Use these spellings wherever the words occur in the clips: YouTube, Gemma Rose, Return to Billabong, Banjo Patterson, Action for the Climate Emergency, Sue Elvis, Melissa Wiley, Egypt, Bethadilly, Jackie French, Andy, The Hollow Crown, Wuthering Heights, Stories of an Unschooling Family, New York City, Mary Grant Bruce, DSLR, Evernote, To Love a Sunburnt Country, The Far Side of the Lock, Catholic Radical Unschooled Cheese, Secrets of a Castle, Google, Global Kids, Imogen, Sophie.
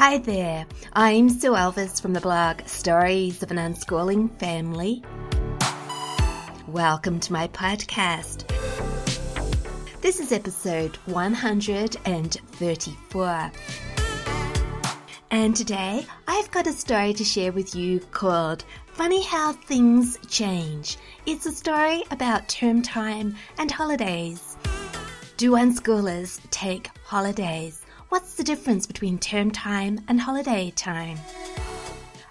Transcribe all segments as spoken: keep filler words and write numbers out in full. Hi there, I'm Sue Elvis from the blog Stories of an Unschooling Family. Welcome to my podcast. This is episode one hundred thirty-four. And today I've got a story to share with you called Funny How Things Change. It's a story about term time and holidays. Do unschoolers take holidays? What's the difference between term time and holiday time?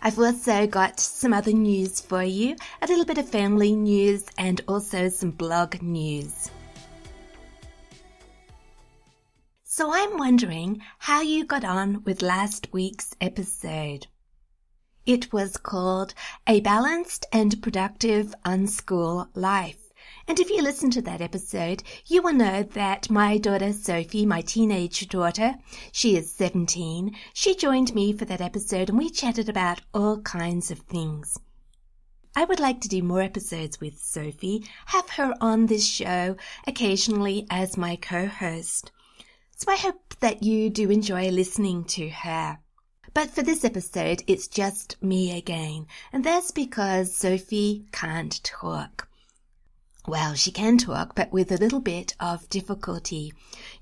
I've also got some other news for you, a little bit of family news and also some blog news. So I'm wondering how you got on with last week's episode. It was called A Balanced and Productive Unschool Life. And if you listen to that episode, you will know that my daughter Sophie, my teenage daughter, she is seventeen, she joined me for that episode and we chatted about all kinds of things. I would like to do more episodes with Sophie, have her on this show occasionally as my co-host. So I hope that you do enjoy listening to her. But for this episode, it's just me again, and that's because Sophie can't talk. Well, she can talk, but with a little bit of difficulty.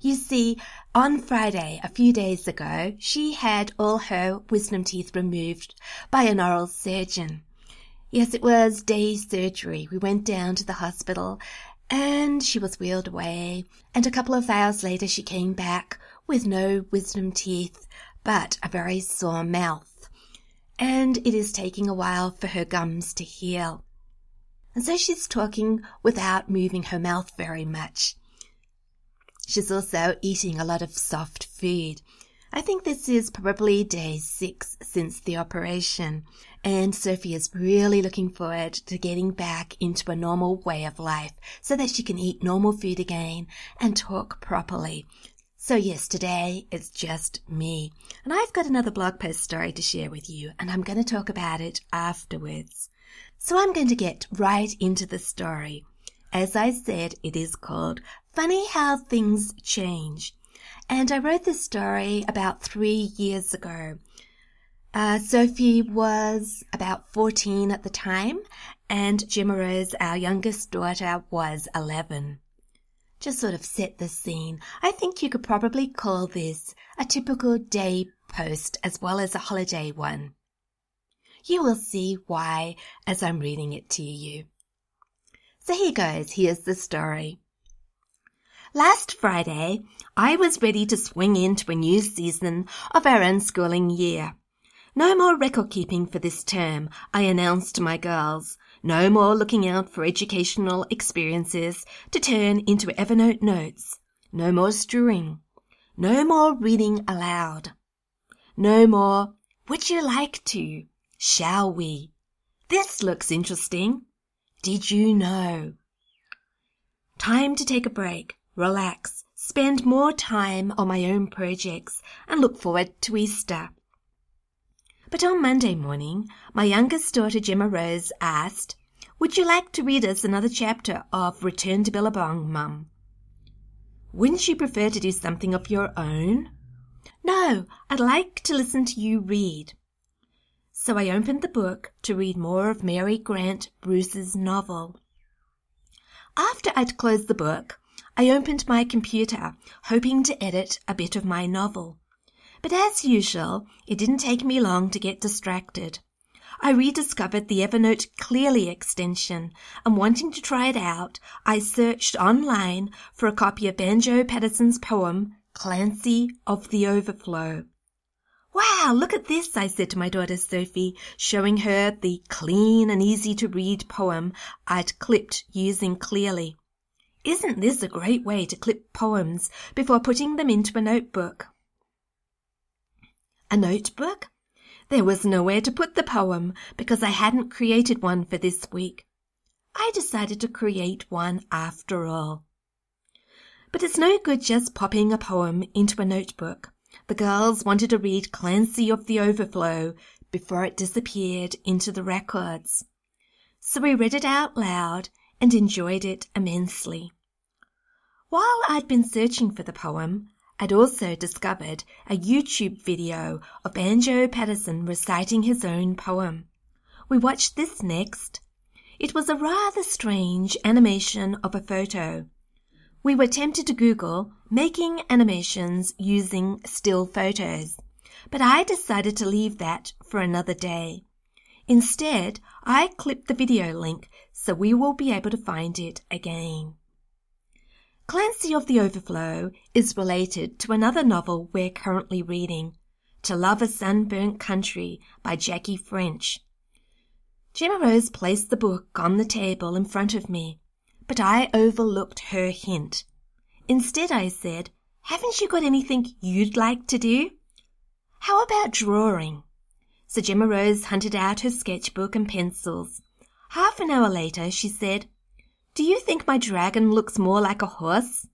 You see, on Friday, a few days ago, she had all her wisdom teeth removed by an oral surgeon. Yes, it was day surgery. We went down to the hospital and she was wheeled away. And a couple of hours later, she came back with no wisdom teeth, but a very sore mouth. And it is taking a while for her gums to heal. And so she's talking without moving her mouth very much. She's also eating a lot of soft food. I think this is probably day six since the operation, and Sophie is really looking forward to getting back into a normal way of life so that she can eat normal food again and talk properly. So yes, today it's just me, and I've got another blog post story to share with you, and I'm going to talk about it afterwards. So I'm going to get right into the story. As I said, it is called Funny How Things Change. And I wrote this story about three years ago. Uh, Sophie was about fourteen at the time, and Gemma Rose, our youngest daughter, was eleven. Just sort of set the scene. I think you could probably call this a typical day post as well as a holiday one. You will see why as I'm reading it to you. So here goes, here's the story. Last Friday, I was ready to swing into a new season of our unschooling year. No more record-keeping for this term, I announced to my girls. No more looking out for educational experiences to turn into Evernote notes. No more strewing. No more reading aloud. No more, would you like to? Shall we? This looks interesting. Did you know? Time to take a break, relax, spend more time on my own projects, and look forward to Easter. But on Monday morning, my youngest daughter Gemma Rose asked, "Would you like to read us another chapter of Return to Billabong, Mum?" "Wouldn't you prefer to do something of your own?" "No, I'd like to listen to you read." So I opened the book to read more of Mary Grant Bruce's novel. After I'd closed the book, I opened my computer, hoping to edit a bit of my novel. But as usual, it didn't take me long to get distracted. I rediscovered the Evernote Clearly extension, and wanting to try it out, I searched online for a copy of Banjo Patterson's poem, Clancy of the Overflow. "Wow, look at this," I said to my daughter Sophie, showing her the clean and easy-to-read poem I'd clipped using Clearly. "Isn't this a great way to clip poems before putting them into a notebook?" A notebook? There was nowhere to put the poem because I hadn't created one for this week. I decided to create one after all. But it's no good just popping a poem into a notebook. The girls wanted to read Clancy of the Overflow before it disappeared into the records. So we read it out loud and enjoyed it immensely. While I'd been searching for the poem, I'd also discovered a YouTube video of Banjo Patterson reciting his own poem. We watched this next. It was a rather strange animation of a photo. We were tempted to Google making animations using still photos, but I decided to leave that for another day. Instead, I clipped the video link so we will be able to find it again. Clancy of the Overflow is related to another novel we're currently reading, To Love a Sunburnt Country by Jackie French. Gemma Rose placed the book on the table in front of me, but I overlooked her hint. Instead I said, "Haven't you got anything you'd like to do? How about drawing?" So Gemma Rose hunted out her sketchbook and pencils. Half an hour later she said, "Do you think my dragon looks more like a horse?"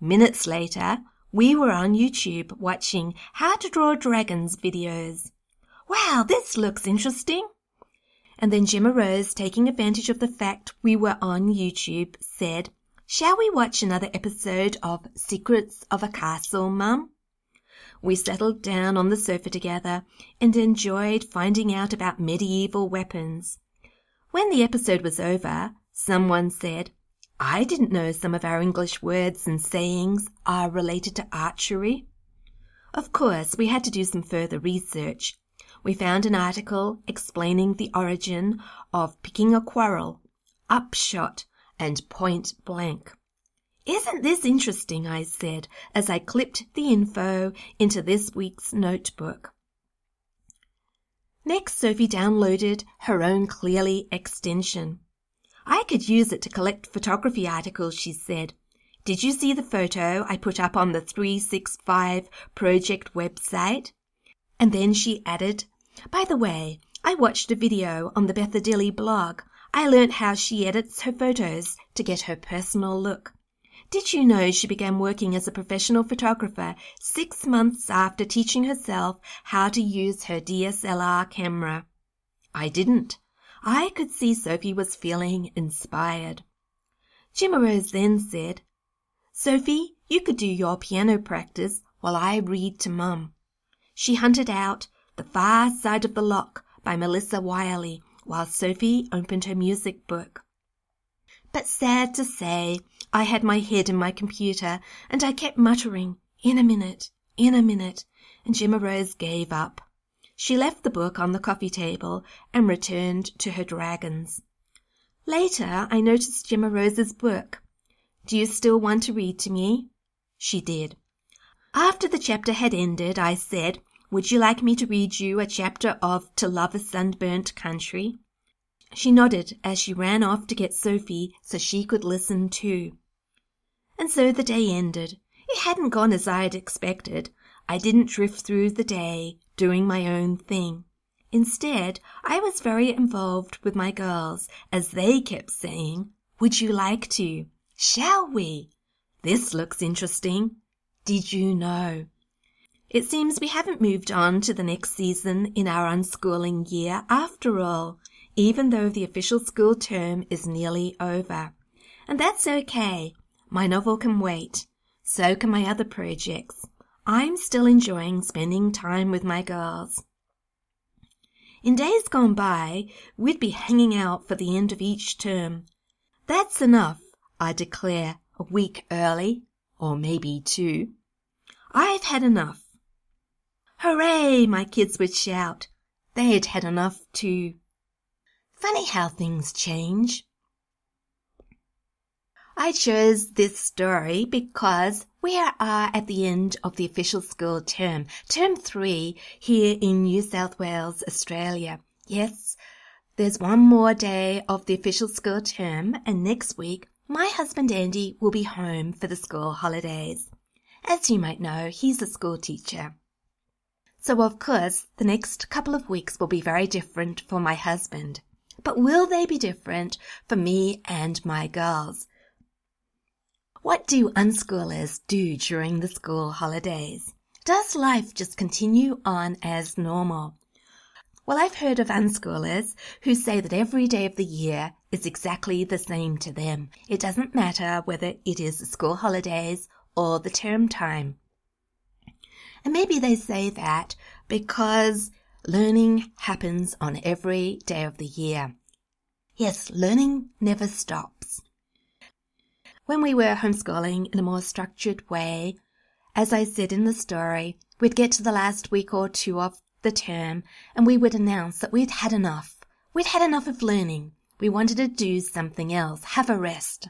Minutes later, we were on YouTube watching how to draw dragons videos. "Wow, this looks interesting." And then Gemma Rose, taking advantage of the fact we were on YouTube, said, "Shall we watch another episode of Secrets of a Castle, Mum?" We settled down on the sofa together and enjoyed finding out about medieval weapons. When the episode was over, someone said, "I didn't know some of our English words and sayings are related to archery." Of course, we had to do some further research. We found an article explaining the origin of picking a quarrel, upshot, and point blank. "Isn't this interesting?" I said, as I clipped the info into this week's notebook. Next, Sophie downloaded her own Clearly extension. "I could use it to collect photography articles," she said. "Did you see the photo I put up on the three sixty-five project website?" And then she added, "By the way, I watched a video on the Bethadilly blog. I learnt how she edits her photos to get her personal look. Did you know she began working as a professional photographer six months after teaching herself how to use her D S L R camera?" I didn't. I could see Sophie was feeling inspired. Gemma Rose then said, "Sophie, you could do your piano practice while I read to Mum." She hunted out The Far Side of the Lock by Melissa Wiley while Sophie opened her music book. But sad to say, I had my head in my computer, and I kept muttering, "In a minute, in a minute," and Gemma Rose gave up. She left the book on the coffee table and returned to her dragons. Later, I noticed Gemma Rose's work. "Do you still want to read to me?" She did. After the chapter had ended, I said, "Would you like me to read you a chapter of To Love a Sunburnt Country?" She nodded as she ran off to get Sophie so she could listen too. And so the day ended. It hadn't gone as I had expected. I didn't drift through the day doing my own thing. Instead, I was very involved with my girls as they kept saying, "Would you like to? Shall we? This looks interesting. Did you know?" It seems we haven't moved on to the next season in our unschooling year after all, even though the official school term is nearly over. And that's okay. My novel can wait. So can my other projects. I'm still enjoying spending time with my girls. In days gone by, we'd be hanging out for the end of each term. "That's enough," I declare a week early, or maybe two. "I've had enough." "Hooray!" my kids would shout. They'd had enough too. Funny how things change. I chose this story because we are at the end of the official school term, term three, here in New South Wales, Australia. Yes, there's one more day of the official school term, and next week my husband Andy will be home for the school holidays. As you might know, he's a school teacher. So of course, the next couple of weeks will be very different for my husband. But will they be different for me and my girls? What do unschoolers do during the school holidays? Does life just continue on as normal? Well, I've heard of unschoolers who say that every day of the year is exactly the same to them. It doesn't matter whether it is the school holidays or the term time. And maybe they say that because learning happens on every day of the year. Yes, learning never stops. When we were homeschooling in a more structured way, as I said in the story, we'd get to the last week or two of the term and we would announce that we'd had enough. We'd had enough of learning. We wanted to do something else, have a rest.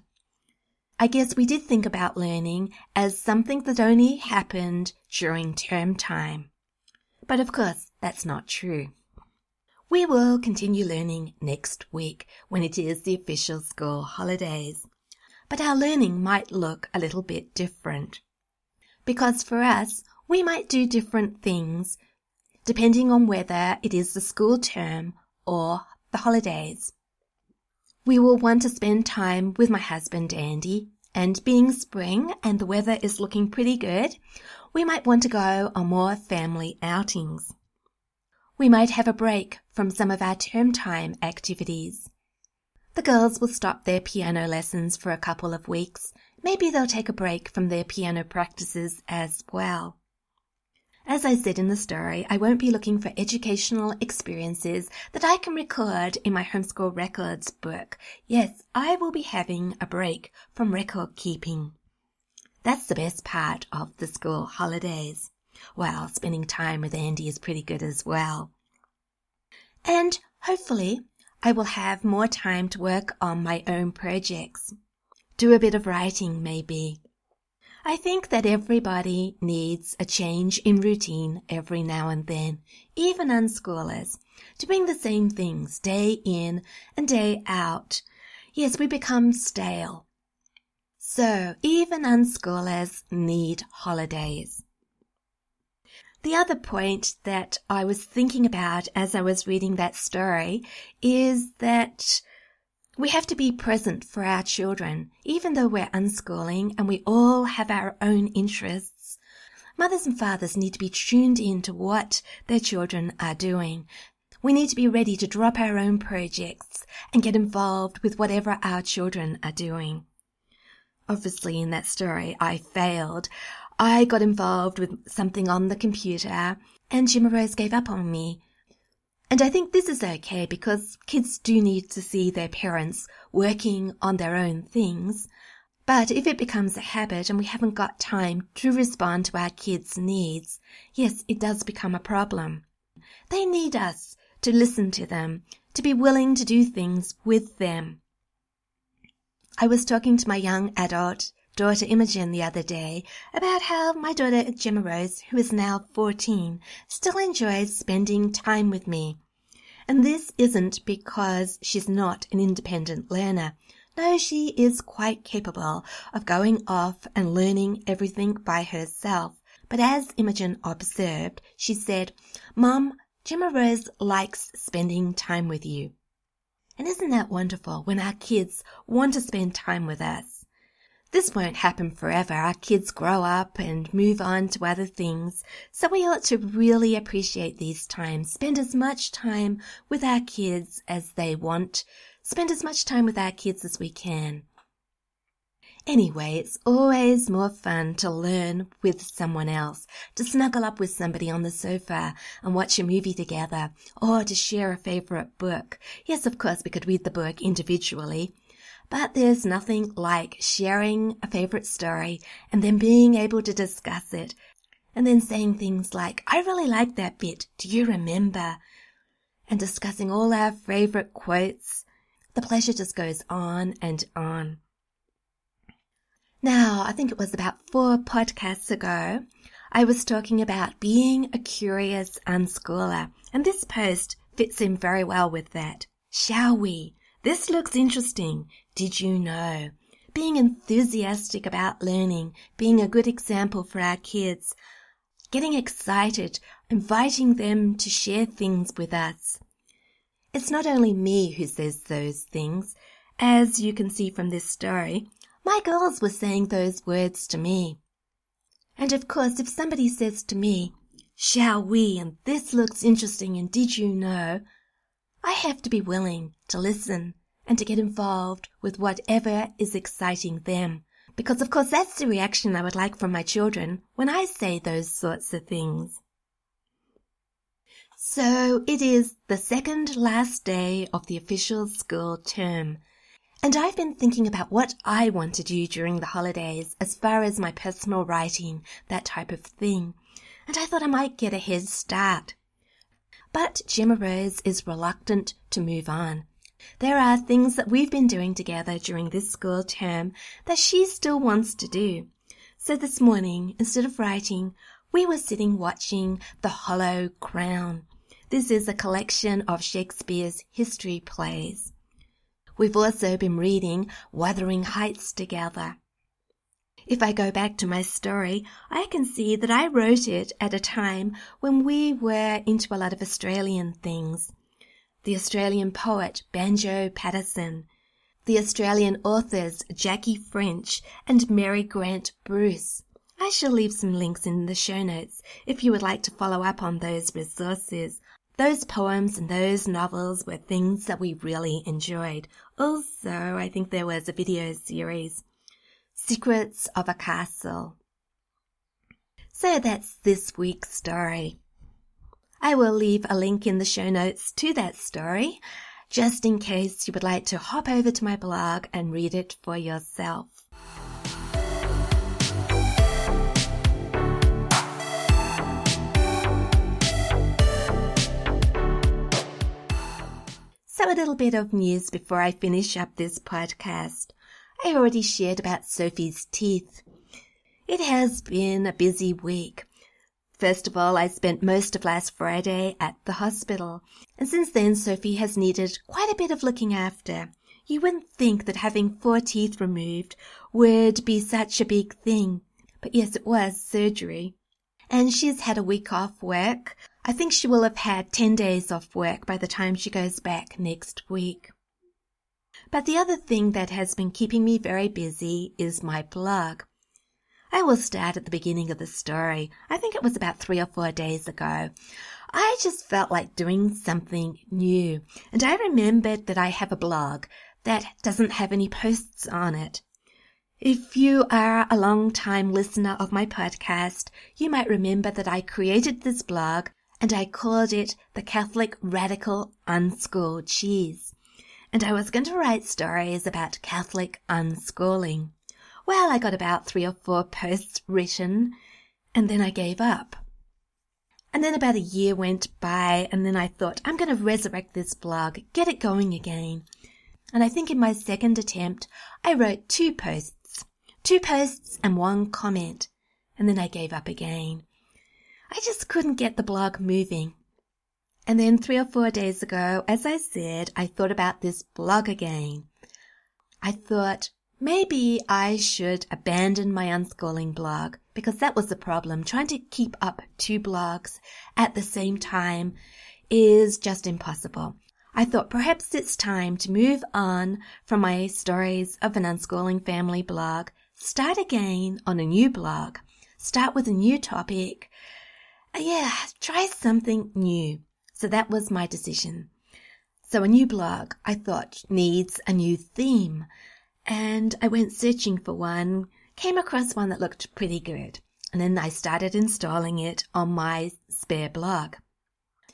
I guess we did think about learning as something that only happened during term time. But of course, that's not true. We will continue learning next week when it is the official school holidays. But our learning might look a little bit different. Because for us, we might do different things depending on whether it is the school term or the holidays. We will want to spend time with my husband, Andy, and being spring and the weather is looking pretty good, we might want to go on more family outings. We might have a break from some of our term time activities. The girls will stop their piano lessons for a couple of weeks. Maybe they'll take a break from their piano practices as well. As I said in the story, I won't be looking for educational experiences that I can record in my homeschool records book. Yes, I will be having a break from record keeping. That's the best part of the school holidays. Well, spending time with Andy is pretty good as well. And hopefully I will have more time to work on my own projects. Do a bit of writing maybe. I think that everybody needs a change in routine every now and then, even unschoolers, doing the same things day in and day out. Yes, we become stale. So even unschoolers need holidays. The other point that I was thinking about as I was reading that story is that we have to be present for our children, even though we're unschooling and we all have our own interests. Mothers and fathers need to be tuned in to what their children are doing. We need to be ready to drop our own projects and get involved with whatever our children are doing. Obviously, in that story, I failed. I got involved with something on the computer and Gemma Rose gave up on me. And I think this is okay because kids do need to see their parents working on their own things. But if it becomes a habit and we haven't got time to respond to our kids' needs, yes, it does become a problem. They need us to listen to them, to be willing to do things with them. I was talking to my young adult daughter Imogen the other day about how my daughter Gemma Rose, who is now fourteen, still enjoys spending time with me. And this isn't because she's not an independent learner. No, she is quite capable of going off and learning everything by herself. But as Imogen observed, she said, "Mum, Gemma Rose likes spending time with you." And isn't that wonderful when our kids want to spend time with us? This won't happen forever. Our kids grow up and move on to other things, so we ought to really appreciate these times. Spend as much time with our kids as they want. Spend as much time with our kids as we can. Anyway, it's always more fun to learn with someone else, to snuggle up with somebody on the sofa and watch a movie together, or to share a favourite book. Yes, of course, we could read the book individually. But there's nothing like sharing a favourite story and then being able to discuss it and then saying things like, "I really like that bit, do you remember?" and discussing all our favourite quotes. The pleasure just goes on and on. Now, I think it was about four podcasts ago, I was talking about being a curious unschooler, and this post fits in very well with that. Shall we? This looks interesting. Did you know? Being enthusiastic about learning, being a good example for our kids, getting excited, inviting them to share things with us. It's not only me who says those things. As you can see from this story, my girls were saying those words to me. And of course, if somebody says to me, "Shall we?" and "This looks interesting," and "Did you know?" I have to be willing to listen and to get involved with whatever is exciting them, because of course that's the reaction I would like from my children when I say those sorts of things. So it is the second last day of the official school term, and I've been thinking about what I want to do during the holidays as far as my personal writing, that type of thing, and I thought I might get a head start. But Gemma Rose is reluctant to move on. There are things that we've been doing together during this school term that she still wants to do. So this morning, instead of writing, we were sitting watching The Hollow Crown. This is a collection of Shakespeare's history plays. We've also been reading Wuthering Heights together. If I go back to my story, I can see that I wrote it at a time when we were into a lot of Australian things. The Australian poet Banjo Patterson, the Australian authors Jackie French and Mary Grant Bruce. I shall leave some links in the show notes if you would like to follow up on those resources. Those poems and those novels were things that we really enjoyed. Also, I think there was a video series, Secrets of a Castle. So that's this week's story. I will leave a link in the show notes to that story, just in case you would like to hop over to my blog and read it for yourself. So a little bit of news before I finish up this podcast. I already shared about Sophie's teeth. It has been a busy week. First of all, I spent most of last Friday at the hospital, and since then Sophie has needed quite a bit of looking after. You wouldn't think that having four teeth removed would be such a big thing, but yes, it was surgery. And she's had a week off work. I think she will have had ten days off work by the time she goes back next week. But the other thing that has been keeping me very busy is my blog. I will start at the beginning of the story. I think it was about three or four days ago. I just felt like doing something new, and I remembered that I have a blog that doesn't have any posts on it. If you are a long-time listener of my podcast, you might remember that I created this blog and I called it the Catholic Radical Unschooled Cheese. And I was going to write stories about Catholic unschooling. Well, I got about three or four posts written, and then I gave up. And then about a year went by, and then I thought, I'm going to resurrect this blog, get it going again. And I think in my second attempt, I wrote two posts. Two posts and one comment. And then I gave up again. I just couldn't get the blog moving. And then three or four days ago, as I said, I thought about this blog again. I thought, maybe I should abandon my unschooling blog, because that was the problem. Trying to keep up two blogs at the same time is just impossible. I thought perhaps it's time to move on from my Stories of an Unschooling Family blog, start again on a new blog, start with a new topic. Yeah, try something new. So that was my decision. So a new blog, I thought, needs a new theme. And I went searching for one, came across one that looked pretty good. And then I started installing it on my spare blog.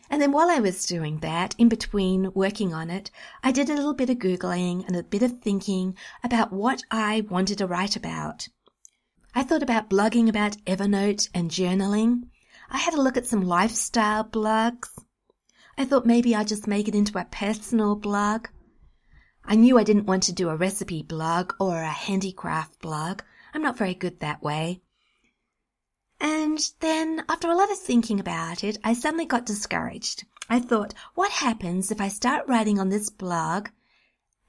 And then while I was doing that, in between working on it, I did a little bit of Googling and a bit of thinking about what I wanted to write about. I thought about blogging about Evernote and journaling. I had a look at some lifestyle blogs. I thought maybe I'd just make it into a personal blog. I knew I didn't want to do a recipe blog or a handicraft blog. I'm not very good that way. And then, after a lot of thinking about it, I suddenly got discouraged. I thought, what happens if I start writing on this blog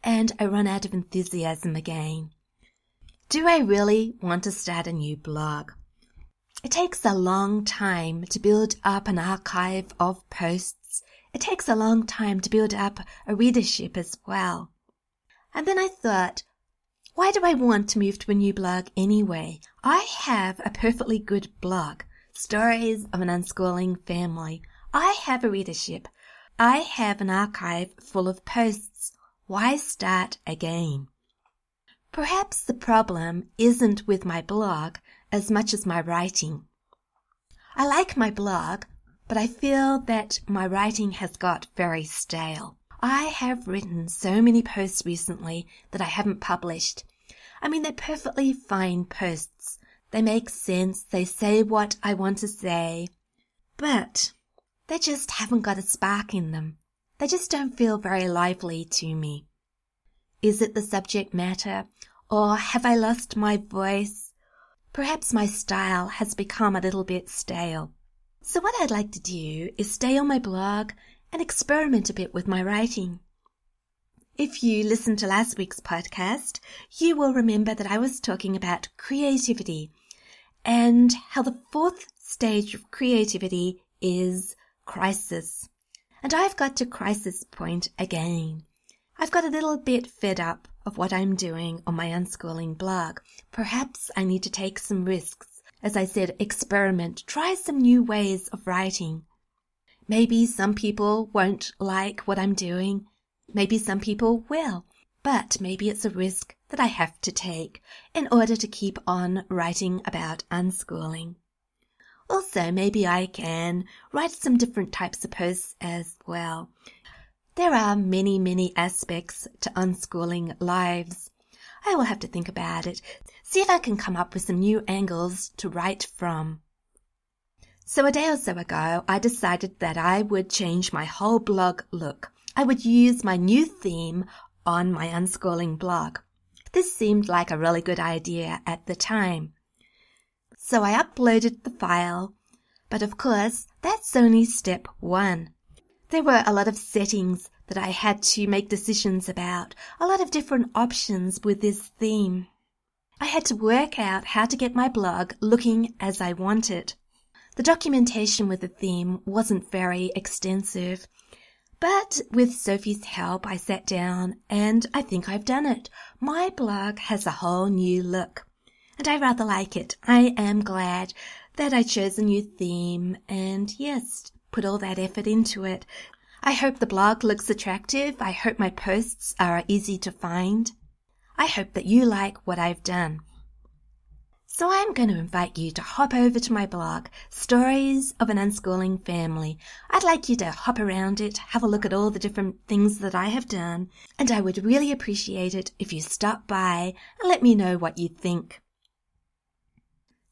and I run out of enthusiasm again? Do I really want to start a new blog? It takes a long time to build up an archive of posts. It takes a long time to build up a readership as well. And then I thought, why do I want to move to a new blog anyway? I have a perfectly good blog, Stories of an Unschooling Family. I have a readership. I have an archive full of posts. Why start again? Perhaps the problem isn't with my blog as much as my writing. I like my blog, but I feel that my writing has got very stale. I have written so many posts recently that I haven't published. I mean, they're perfectly fine posts. They make sense, they say what I want to say, but they just haven't got a spark in them. They just don't feel very lively to me. Is it the subject matter, or have I lost my voice? Perhaps my style has become a little bit stale. So what I'd like to do is stay on my blog and experiment a bit with my writing. If you listened to last week's podcast, you will remember that I was talking about creativity and how the fourth stage of creativity is crisis. And I've got to crisis point again. I've got a little bit fed up of what I'm doing on my unschooling blog. Perhaps I need to take some risks. As I said, experiment, try some new ways of writing. Maybe some people won't like what I'm doing. Maybe some people will. But maybe it's a risk that I have to take in order to keep on writing about unschooling. Also, maybe I can write some different types of posts as well. There are many, many aspects to unschooling lives. I will have to think about it, see if I can come up with some new angles to write from. So a day or so ago, I decided that I would change my whole blog look. I would use my new theme on my unschooling blog. This seemed like a really good idea at the time. So I uploaded the file, but of course, that's only step one. There were a lot of settings that I had to make decisions about, a lot of different options with this theme. I had to work out how to get my blog looking as I wanted. The documentation with the theme wasn't very extensive, but with Sophie's help I sat down and I think I've done it. My blog has a whole new look, and I rather like it. I am glad that I chose a new theme, and yes, put all that effort into it. I hope the blog looks attractive. I hope my posts are easy to find. I hope that you like what I've done. So I'm going to invite you to hop over to my blog, Stories of an Unschooling Family. I'd like you to hop around it, have a look at all the different things that I have done, and I would really appreciate it if you stop by and let me know what you think.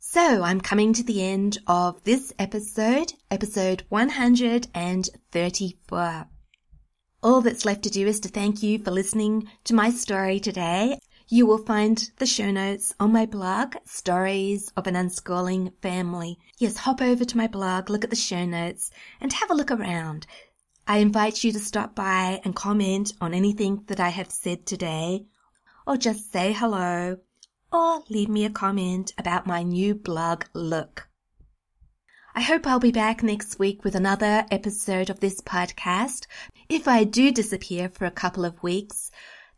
So I'm coming to the end of this episode, episode one hundred thirty-four. All that's left to do is to thank you for listening to my story today. You will find the show notes on my blog, Stories of an Unschooling Family. Yes, hop over to my blog, look at the show notes, and have a look around. I invite you to stop by and comment on anything that I have said today, or just say hello, or leave me a comment about my new blog look. I hope I'll be back next week with another episode of this podcast. If I do disappear for a couple of weeks,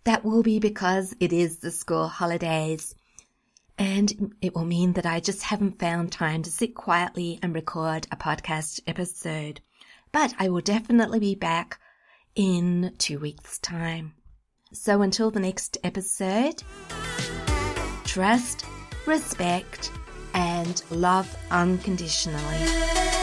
that will be because it is the school holidays, and it will mean that I just haven't found time to sit quietly and record a podcast episode. But I will definitely be back in two weeks' time. So until the next episode, trust, respect, and love unconditionally.